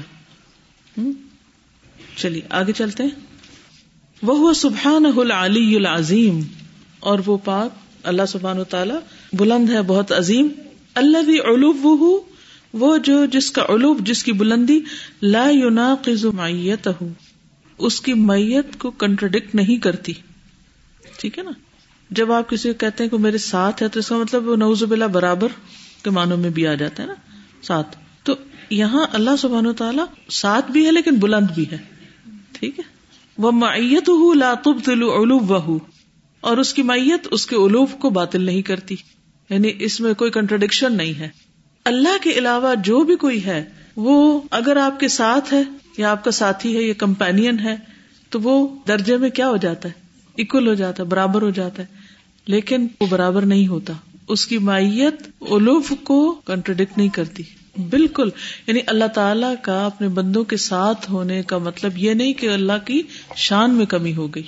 چلیے آگے چلتے ہیں. وَهُوَ سُبْحَانَهُ الْعَلِيُّ الْعَظِيمُ، اور وہ پاک اللہ سبحانہ وتعالی بلند ہے بہت عظیم. الذی علوہ، وہ جو جس کا علو، جس کی بلندی، لا يناقض معیتہ، اس کی معیت کو کنٹرڈکٹ نہیں کرتی. ٹھیک ہے نا، جب آپ کسی کو کہتے ہیں کہ میرے ساتھ ہے، تو اس کا مطلب وہ نعوذ باللہ برابر کے معنوں میں بھی آ جاتا ہے نا ساتھ. تو یہاں اللہ سبحانہ وتعالی ساتھ بھی ہے لیکن بلند بھی ہے، ٹھیک ہے. وَمَعِيَّتُهُ لَا تُبْطِلُ عُلُوَّهُ، اور اس کی معیت اس کے علو کو باطل نہیں کرتی، یعنی اس میں کوئی کنٹرڈکشن نہیں ہے. اللہ کے علاوہ جو بھی کوئی ہے، وہ اگر آپ کے ساتھ ہے یا آپ کا ساتھی ہے یا کمپینین ہے، تو وہ درجے میں کیا ہو جاتا ہے، اکول ہو جاتا ہے، برابر ہو جاتا ہے. لیکن وہ برابر نہیں ہوتا، اس کی معیت علوف کو کنٹرڈکٹ نہیں کرتی بالکل. یعنی اللہ تعالیٰ کا اپنے بندوں کے ساتھ ہونے کا مطلب یہ نہیں کہ اللہ کی شان میں کمی ہو گئی.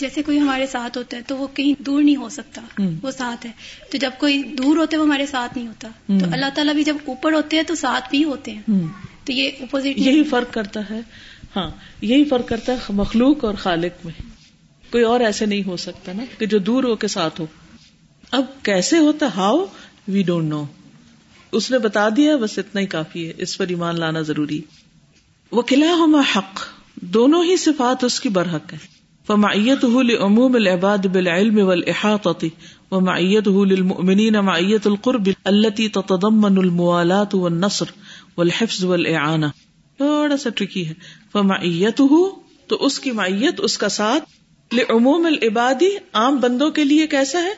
جیسے کوئی ہمارے ساتھ ہوتا ہے تو وہ کہیں دور نہیں ہو سکتا، وہ ساتھ ہے. تو جب کوئی دور ہوتا ہے وہ ہمارے ساتھ نہیں ہوتا. تو اللہ تعالیٰ بھی جب اوپر ہوتے ہیں تو ساتھ بھی ہوتے ہیں. تو یہ اپوزٹ، یہی فرق کرتا ہے. ہاں، یہی فرق کرتا ہے مخلوق اور خالق میں. کوئی اور ایسے نہیں ہو سکتا نا کہ جو دور ہو کے ساتھ ہو. اب کیسے ہوتا، ہاؤ وی ڈونٹ نو، اس نے بتا دیا، بس اتنا ہی کافی ہے، اس پر ایمان لانا ضروری. وَكِلَاهُمَا حَقٌّ، دونوں ہی صفات اس کی برحق ہیں. فَمَعِيَّتُهُ لِعُمُومِ الْعِبَادِ بِالْعِلْمِ وَالْإِحَاطَةِ وَمَعِيَّتُهُ لِلْمُؤْمِنِينَ مَعِيَّةُ الْقُرْبِ الَّتِي تَتَضَمَّنُ الْمُوَالَاةُ وَالنَّصْرُ وَالْحِفْظُ وَالْإِعَانَةُ. تھوڑا سا ٹرکی ہے. فَمَعِيَّتُهُ، تو اس کی معیت، اس کا ساتھ، لعموم العباد، عام بندوں کے لیے کیسا ہے،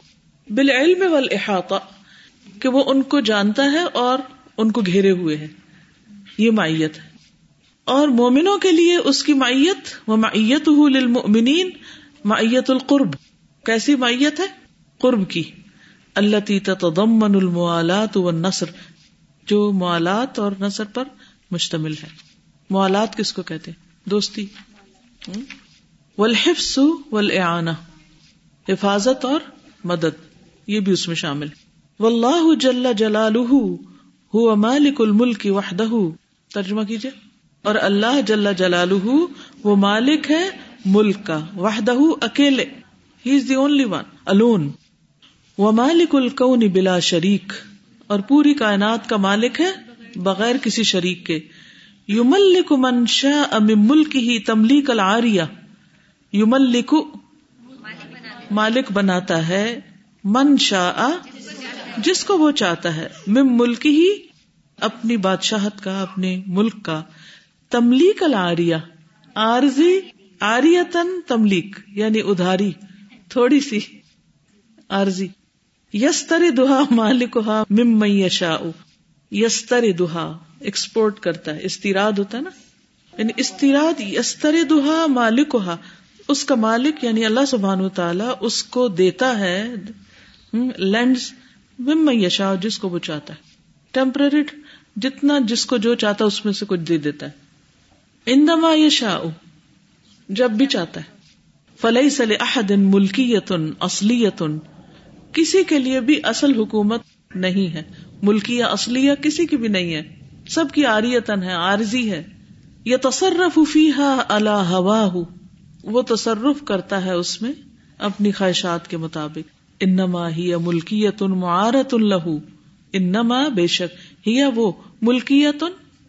بالعلم والاحاطہ، کہ وہ ان کو جانتا ہے اور ان کو گھیرے ہوئے ہے، یہ معیت ہے. اور مومنوں کے لیے اس کی معیت، ومعیتہ للمؤمنین معیت القرب، کیسی معیت ہے، قرب کی، التی تتضمن الموالات والنصر، جو موالات اور نصر پر مشتمل ہے. موالات کس کو کہتے ہیں، دوستی. والحفظ والإعانة، حفاظت اور مدد، یہ بھی اس میں شامل. واللہ جل جلالہ هو مالک الملک وحدہ، ترجمہ کیجئے، اور اللہ جل جلالہ وہ مالک ہے ملک کا، وحدہ، اکیلے، he is the only one, alone. ومالک الکون بلا شریک، اور پوری کائنات کا مالک ہے بغیر کسی شریک کے. یملک من شاء من ملکہ تملیک العاریہ، یملک مالک بناتا ہے، من شاء جس کو وہ چاہتا ہے، من ملک ہی اپنی بادشاہت کا، اپنے ملک کا، تملیک العاریہ، عارضی، عاریتن تملیک یعنی ادھاری، تھوڑی سی عارضی. یستردھا مالکھا ممن یشاء، یستردھا ایکسپورٹ کرتا ہے، استیراد ہوتا ہے نا، یعنی استیراد. یستردھا مالکھا، اس کا مالک یعنی اللہ سبحانہ وتعالی اس کو دیتا ہے، لینڈز، ممن یشاء جس کو وہ چاہتا ہے، ٹیمپرری، جتنا جس کو جو چاہتا اس میں سے کچھ دے دیتا ہے. عندما یشاء، جب بھی چاہتا ہے. فلیس لأحد ملکیۃ اصلیۃ، کسی کے لیے بھی اصل حکومت نہیں ہے، ملکیہ اصلیہ کسی کی بھی نہیں ہے، سب کی عاریتن ہے، عارضی ہے. یتصرف فیہا علی ہواہ، وہ تصرف کرتا ہے اس میں اپنی خواہشات کے مطابق. انما ہی ملکیۃ معارۃ لہ، انما بے شک، ہی وہ، ملکیۃ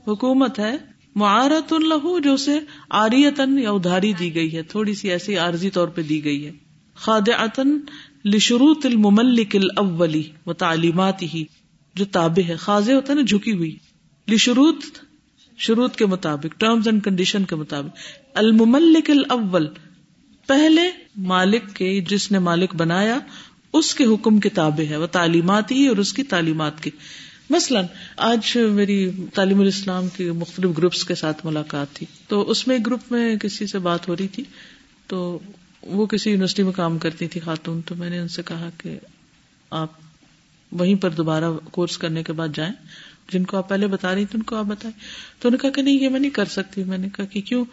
حکومت ہے، معارۃ لہ جو اسے عاریتن یا ادھاری دی گئی ہے، تھوڑی سی ایسی عارضی طور پہ دی گئی ہے. خادعتن لشروط المملک الاولی وتعلیماتہ، جو تابع ہے، خاضع ہوتا ہے نا، جھکی ہوئی، لشروط شروط کے مطابق، ٹرمز اینڈ کنڈیشن کے مطابق. المملک الاول، پہلے مالک کے، جس نے مالک بنایا اس کے حکم کے تابع ہے، وہ تعلیمات ہی اور اس کی تعلیمات کے. مثلاً آج میری تعلیم الاسلام کی مختلف گروپس کے ساتھ ملاقات تھی، تو اس میں ایک گروپ میں کسی سے بات ہو رہی تھی، تو وہ کسی یونیورسٹی میں کام کرتی تھی خاتون. تو میں نے ان سے کہا کہ آپ وہیں پر دوبارہ کورس کرنے کے بعد جائیں، جن کو آپ پہلے بتا رہی تھی ان کو آپ بتائیں. تو انہوں نے کہا کہ نہیں، یہ میں نہیں کر سکتی. میں نے کہا کہ کیوں؟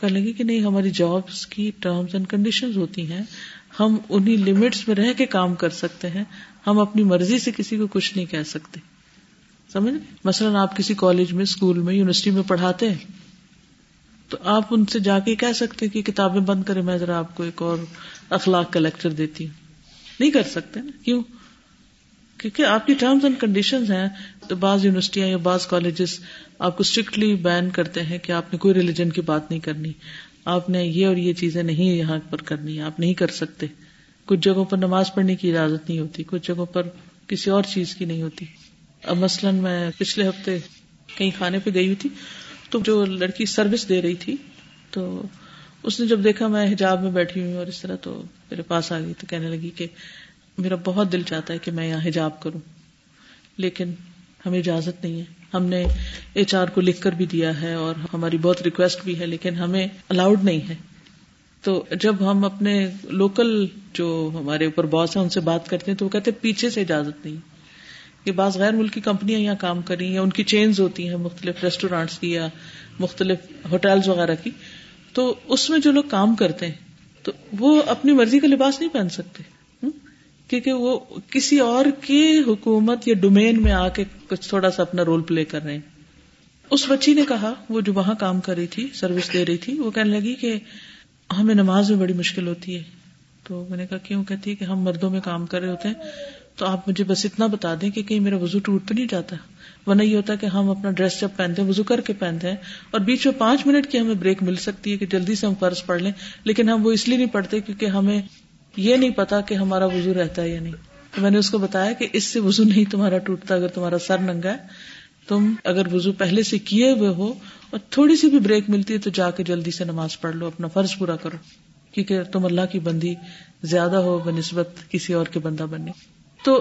کہنے لگی کہ نہیں، ہماری جابس کی ٹرمز اینڈ کنڈیشنز ہوتی ہیں، ہم انہی لمٹس میں رہ کے کام کر سکتے ہیں، ہم اپنی مرضی سے کسی کو کچھ نہیں کہہ سکتے. سمجھ؟ مثلاً آپ کسی کالج میں، اسکول میں، یونیورسٹی میں پڑھاتے ہیں، تو آپ ان سے جا کے کہہ سکتے ہیں کہ کتابیں بند کریں، میں ذرا آپ کو ایک اور اخلاق کا لیکچر دیتی ہوں. نہیں کر سکتے نا. کیوں؟ کیونکہ آپ کی ٹرمز اینڈ کنڈیشنز ہیں. تو بعض یونیورسٹیاں یا بعض کالجز آپ کو اسٹرکٹلی بین کرتے ہیں کہ آپ نے کوئی ریلیجن کی بات نہیں کرنی، آپ نے یہ اور یہ چیزیں نہیں یہاں پر کرنی، آپ نہیں کر سکتے. کچھ جگہوں پر نماز پڑھنے کی اجازت نہیں ہوتی، کچھ جگہوں پر کسی اور چیز کی نہیں ہوتی. اب مثلاً میں پچھلے ہفتے کہیں کھانے پہ گئی ہوئی تھی، تو جو لڑکی سروس دے رہی تھی، تو اس نے جب دیکھا میں حجاب میں بیٹھی ہوئی اور اس طرح، تو میرے پاس آ گئی. تو کہنے لگی کہ میرا بہت دل چاہتا ہے کہ میں یہاں حجاب کروں، لیکن ہمیں اجازت نہیں ہے. ہم نے ایچ آر کو لکھ کر بھی دیا ہے اور ہماری بہت ریکویسٹ بھی ہے، لیکن ہمیں الاؤڈ نہیں ہے. تو جب ہم اپنے لوکل جو ہمارے اوپر باس ہیں ان سے بات کرتے ہیں تو وہ کہتے ہیں پیچھے سے اجازت نہیں ہے. یہ بعض غیر ملکی کمپنیاں یہاں کام کر رہی ہیں، ان کی چینز ہوتی ہیں مختلف ریسٹورینٹس کی یا مختلف ہوٹلز وغیرہ کی، تو اس میں جو لوگ کام کرتے ہیں تو وہ اپنی مرضی کا لباس نہیں پہن سکتے، کیونکہ وہ کسی اور کی حکومت یا ڈومین میں آ کے کچھ تھوڑا سا اپنا رول پلے کر رہے ہیں. اس بچی نے کہا، وہ جو وہاں کام کر رہی تھی، سروس دے رہی تھی، وہ کہنے لگی کہ ہمیں نماز میں بڑی مشکل ہوتی ہے. تو میں نے کہا کیوں؟ کہتی ہے کہ ہم مردوں میں کام کر رہے ہوتے ہیں، تو آپ مجھے بس اتنا بتا دیں کہ کہیں میرا وضو ٹوٹ تو نہیں جاتا، ورنہ یہ ہوتا ہے کہ ہم اپنا ڈریس جب پہنتے ہیں وضو کر کے پہنتے ہیں، اور بیچ میں 5 منٹ کی ہمیں بریک مل سکتی ہے کہ جلدی سے ہم فرض پڑھ لیں، لیکن ہم وہ اس لیے نہیں پڑھتے کیونکہ ہمیں یہ نہیں پتا کہ ہمارا وضو رہتا ہے یا نہیں. تو میں نے اس کو بتایا کہ اس سے وضو نہیں تمہارا ٹوٹتا، اگر تمہارا سر ننگا ہے، تم اگر وضو پہلے سے کیے ہوئے ہو اور تھوڑی سی بھی بریک ملتی ہے تو جا کے جلدی سے نماز پڑھ لو، اپنا فرض پورا کرو، کیونکہ تم اللہ کی بندی زیادہ ہو بنسبت کسی اور کے بندہ بننے. تو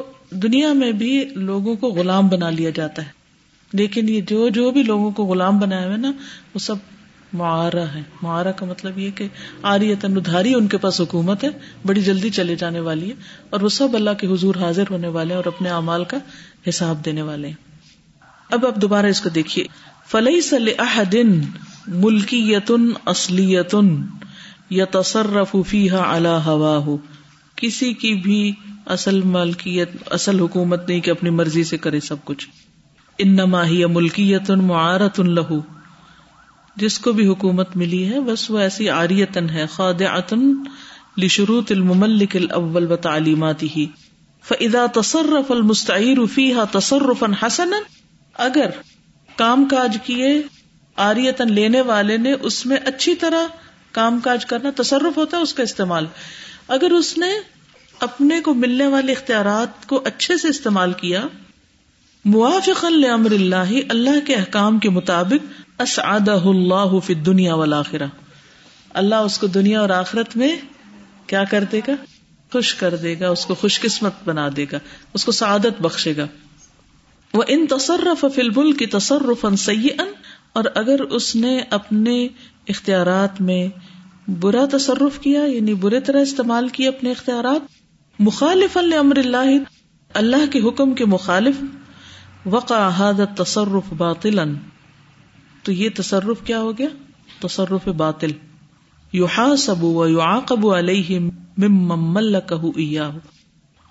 دنیا میں بھی لوگوں کو غلام بنا لیا جاتا ہے، لیکن یہ جو بھی لوگوں کو غلام بنایا ہے نا، وہ سب معارہ ہے. معارہ کا مطلب یہ کہ عاریۃً ادھاری، ان کے پاس حکومت ہے، بڑی جلدی چلے جانے والی ہے، اور وہ سب اللہ کے حضور حاضر ہونے والے ہیں اور اپنے اعمال کا حساب دینے والے ہیں. اب آپ دوبارہ اس کو دیکھیے. فلیس لأحد ملکیۃ اصلیۃ یتصرف فیہا علی ہواہ، کسی کی بھی اصل ملکیت، اصل حکومت نہیں کہ اپنی مرضی سے کرے سب کچھ. انما ہی ملکیت معارۃ لہ، جس کو بھی حکومت ملی ہے بس وہ ایسی عاریتن ہے. خاضعۃ لشروط المملک الاول و تعلیماتہ، فاذا تصرف المستعیر فیہا تصرفا حسنا، اگر کام کاج کیے عاریتن لینے والے نے اس میں اچھی طرح کام کاج کرنا، تصرف ہوتا ہے اس کا استعمال، اگر اس نے اپنے کو ملنے والے اختیارات کو اچھے سے استعمال کیا، موافقا لامر اللہ، اللہ کے احکام کے مطابق، اسعدہ اللہ فی الدنیا والآخرہ، اللہ اس کو دنیا اور آخرت میں کیا کر دے گا؟ خوش کر دے گا، اس کو خوش قسمت بنا دے گا، اس کو سعادت بخشے گا. وان تصرف فی الملک تصرفا سیئا، اور اگر اس نے اپنے اختیارات میں برا تصرف کیا، یعنی برے طرح استعمال کیا اپنے اختیارات، مخالفا لامر اللہ، اللہ کے حکم کے مخالف، وقع هذا التصرف باطلا، تو یہ تصرف کیا ہو گیا؟ تصرف باطل. یحاسب و یعاقب علیہ ممن ملکہ ایاہ،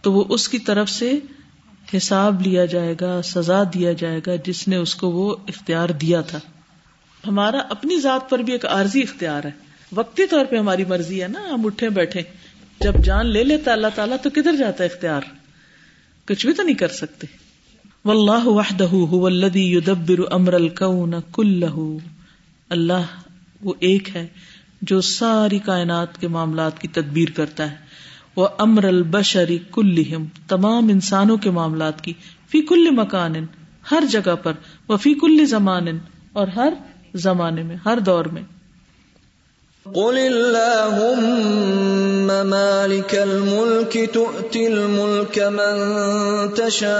تو وہ اس کی طرف سے حساب لیا جائے گا، سزا دیا جائے گا جس نے اس کو وہ اختیار دیا تھا. ہمارا اپنی ذات پر بھی ایک عارضی اختیار ہے، وقتی طور پہ ہماری مرضی ہے نا، ہم اٹھے بیٹھے. جب جان لے لیتا اللہ تعالیٰ تو کدھر جاتا ہے اختیار؟ کچھ بھی تو نہیں کر سکتے. واللہ وحدہ هو الذی یدبر امر الکون کلہ، اللہ وہ ایک ہے جو ساری کائنات کے معاملات کی تدبیر کرتا ہے. وہ امر البشر کلہم، تمام انسانوں کے معاملات کی، فی کل مکان، ہر جگہ پر، وفی کل زمان، اور ہر زمانے میں، ہر دور میں۔ قل اللہم مالک الملک تؤتی الملک من تشاء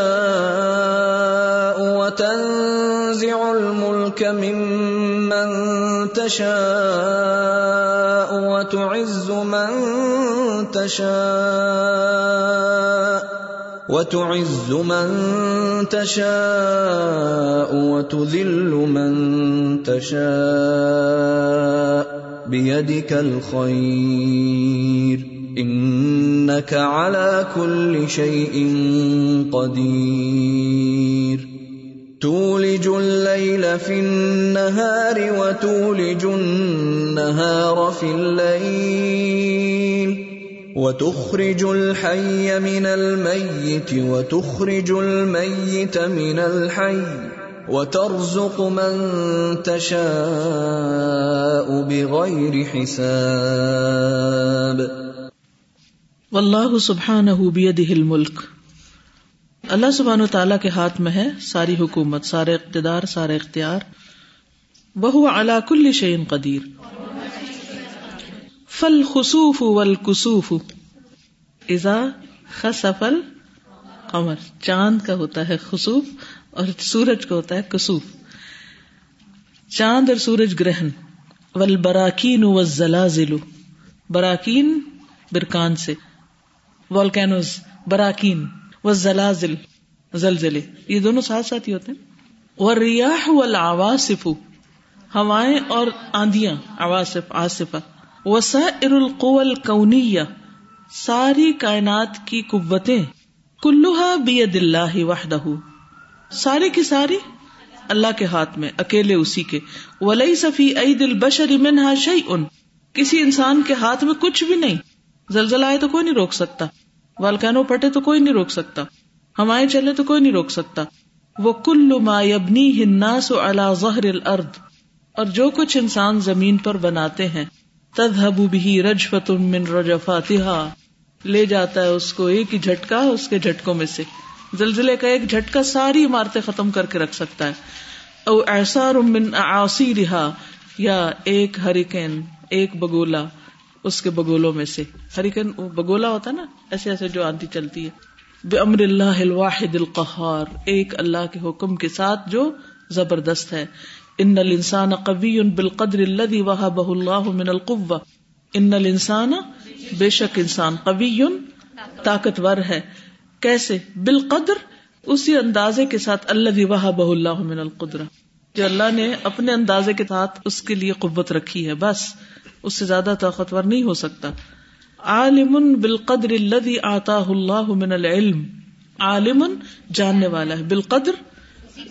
وتنزع الملک ممن تشاء وتعز من تشاء وَتُعِزُّ مَن تَشَاءُ وَتُذِلُّ مَن تَشَاءُ بِيَدِكَ الْخَيْرُ إِنَّكَ عَلَى كُلِّ شَيْءٍ قَدِيرٌ تولج الليل في النهار وتولج النهار في الليل وَتُخْرِجُ الْحَيَّ مِنَ الْمَيِّتِ وَتُخْرِجُ الْمَيِّتَ مِنَ الْحَيِّ وَتَرْزُقُ مَن تَشَاءُ بِغَيْرِ حِسَابٍ۔ واللہ سبحانہ بِيَدِهِ الْمُلْكُ، اللہ سبحانہ تعالیٰ کے ہاتھ میں ہے ساری حکومت، سارے اقتدار، سارے اختیار۔ وَهُوَ عَلَى كُلِّ شَيْءٍ قَدِيرٌ۔ فالخسوف والکسوف اذا خسف القمر، چاند کا ہوتا ہے خسوف اور سورج کا ہوتا ہے کسوف، چاند اور سورج گرہن۔ والبراکین والزلازل، براکین برکان سے، والکینوز براکین، والزلازل زلزلے، یہ دونوں ساتھ ساتھ ہی ہوتے ہیں۔ والریاح والعواصف، ہوائیں اور آندیاں، عواصف عاصفہ۔ وسائر القوى الكونية، ساری کائنات کی قوتیں، كلها بيد اللہ وحده، ساری کی ساری اللہ کے ہاتھ میں، اکیلے اسی کے۔ وليس في ايد البشر منها شيء، کسی انسان کے ہاتھ میں کچھ بھی نہیں۔ زلزلہ آئے تو کوئی نہیں روک سکتا، والکانو پھٹے تو کوئی نہیں روک سکتا، ہوائیں چلے تو کوئی نہیں روک سکتا۔ وكل ما يبنيه الناس على ظهر الارض، اور جو کچھ انسان زمین پر بناتے ہیں، تذهب به رجفة من رجفاتها، لے جاتا ہے اس کو ایک ہی جھٹکا اس کے جھٹکوں میں سے۔ زلزلے کا ایک جھٹکا ساری عمارتیں ختم کر کے رکھ سکتا ہے۔ او اعصار من اعاصيرها، یا ایک ہریکین، ایک بگولا اس کے بگولوں میں سے۔ ہریکین بگولا ہوتا ہے نا، ایسے ایسے جو آندھی چلتی ہے۔ بامر اللہ الواحد القہار، ایک اللہ کے حکم کے ساتھ جو زبردست ہے۔ ان الانسان قوی بالقدر الذي وهبه الله من القوة، ان الانسان، بے شک انسان، قوی طاقتور ہے۔ کیسے؟ بالقدر، اسی اندازے کے ساتھ، الذي وهبه الله من القدرة، جو اللہ نے اپنے اندازے کے ساتھ اس کے لیے قوت رکھی ہے، بس اس سے زیادہ طاقتور نہیں ہو سکتا۔ عالم بالقدر الذي اعطاه الله من العلم، عالم جاننے والا ہے، بالقدر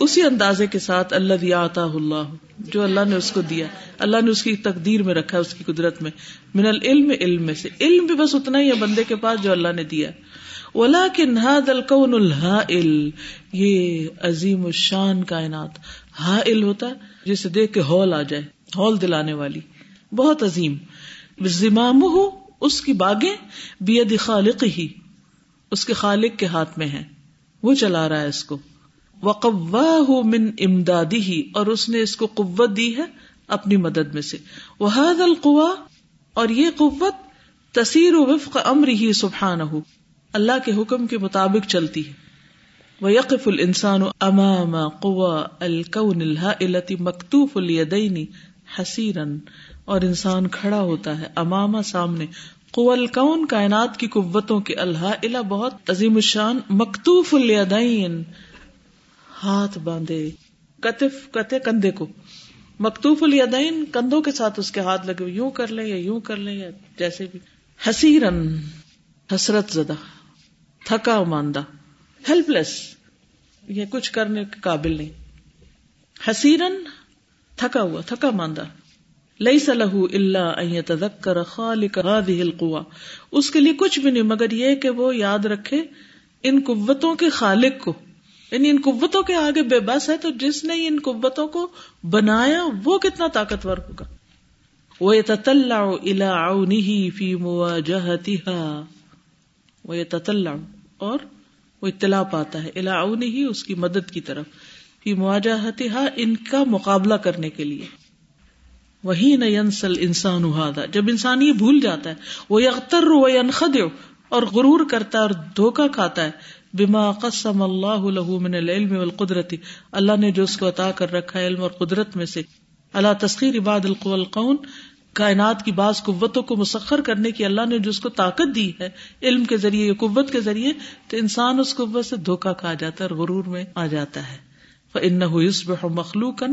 اسی اندازے کے ساتھ، الذی آتاہ اللہ، جو اللہ نے اس کو دیا، اللہ نے اس کی تقدیر میں رکھا، اس کی قدرت میں۔ من العلم، علم میں سے، علم بھی بس اتنا ہی ہے بندے کے پاس جو اللہ نے دیا۔ ولکن ھذا الکون الھائل، یہ عظیم الشان کائنات، ہائل ہوتا ہے جسے دیکھ کے ہول آ جائے، ہول دلانے والی، بہت عظیم۔ زمامہ، اس کی باغیں، بید خالقہ، اس کے خالق کے ہاتھ میں ہیں، وہ چلا رہا ہے اس کو۔ وَقَوَّاهُ مِنْ إِمْدَادِهِ، اور اس نے اس کو قوت دی ہے اپنی مدد میں سے۔ وَهَذَا الْقُوَى، اور یہ قوت، تَسِيرُ وِفْقَ أَمْرِهِ سُبْحَانَهُ، اللہ کے حکم کے مطابق چلتی ہے۔ وَيَقِفُ الْإِنسَانُ أَمَامَ قُوَى الْكَوْنِ الْهَائِلَةِ مَكْتُوفُ الْيَدَيْنِ حَسِيرًا، اور انسان کھڑا ہوتا ہے امامہ، سامنے، قوى الكون، کائنات کی قوتوں کے، الہائلہ، بہت عظیم الشان، مکتوف الیدین، ہاتھ باندھے، کتف کتے کندھے کو، مکتوف الیدین، کندھوں کے ساتھ اس کے ہاتھ لگے، یوں کر لیں یا یوں کر لیں یا جیسے بھی۔ حسیرن، حسرت زدہ، تھکا ماندہ، ہیلپ لیس، یہ کچھ کرنے کے قابل نہیں۔ حسیرن، تھکا ہوا، تھکا ماندہ۔ لیس لہ الا ان یتذکر خالق ہذہ القوى، اس کے لیے کچھ بھی نہیں مگر یہ کہ وہ یاد رکھے ان قوتوں کے خالق کو، یعنی ان قوتوں کے آگے بے بس ہے، تو جس نے ان قوتوں کو بنایا وہ کتنا طاقتور ہوگا۔ وَيَتَطَلَّعُ إِلَىٰ عَوْنِهِ فِي مُوَاجَهَتِهَا، وَيَتَطَلَّعُ، اور وہ اطلاع پاتا ہے، إِلَىٰ عَوْنِهِ، اس کی مدد کی طرف، فی مواجہتہا، ان کا مقابلہ کرنے کے لیے. وحین ینسی الانسان ھذا، جب انسان یہ بھول جاتا ہے، وہ یغتر وینخدع، اور غرور کرتا ہے اور دھوکہ کھاتا ہے، بما قسم اللہ لہ من العلم والقدرت، اللہ نے جو اس کو عطا کر رکھا ہے علم اور قدرت میں سے، اللہ تسخیر بعض القوى القون، کائنات کی بعض قوتوں کو مسخر کرنے کی اللہ نے جو اس کو طاقت دی ہے علم کے ذریعے یا قوت کے ذریعے، تو انسان اس قوت سے دھوکہ کھا جاتا ہے اور غرور میں آ جاتا ہے. فإنه يصبح مخلوقا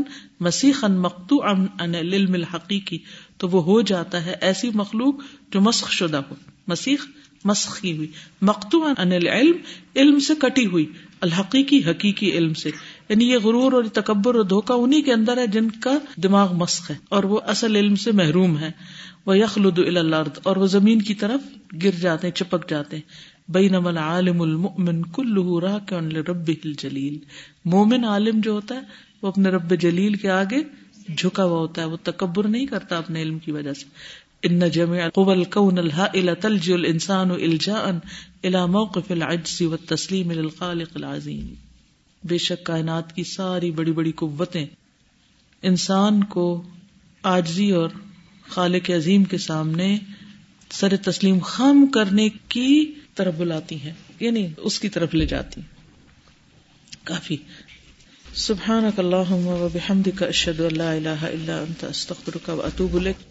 مسیخا مقطوعا عن العلم الحقیقی، تو وہ ہو جاتا ہے ایسی مخلوق جو مسخ شدہ ہو، مسیخ مسخی ہوئی، مقطوعا عن العلم، علم سے کٹی ہوئی، الحقیقی حقیقی علم سے. یعنی یہ غرور اور تکبر اور دھوکہ انہی کے اندر ہے جن کا دماغ مسخ ہے اور وہ اصل علم سے محروم ہے. وَيَخْلُدُ إِلَى الْأَرْضِ، اور وہ زمین کی طرف گر جاتے ہیں، چپک جاتے ہیں. بَيْنَمَا الْعَالِمُ الْمُؤْمِنُ كُلُّهُ رَاكِعٌ لِرَبِّهِ الْجَلِيلِ، مومن عالم جو ہوتا ہے وہ اپنے رب جلیل کے آگے جھکا ہوا ہوتا ہے، وہ تکبر نہیں کرتا اپنے علم کی وجہ سے. ان جميع قوى الكون الهائلة تلجئ الانسان الجاء الى موقف العجز والتسليم للخالق العظيم، بے شک کائنات کی ساری بڑی بڑی قوتیں انسان کو عاجزی اور خالق عظیم کے سامنے سر تسلیم خم کرنے کی طرف بلاتی ہیں، یعنی اس کی طرف لے جاتی. کافی. سبحانك اللهم وبحمدك اشهد ان لا اله الا انت استغفرك واتوب اليك.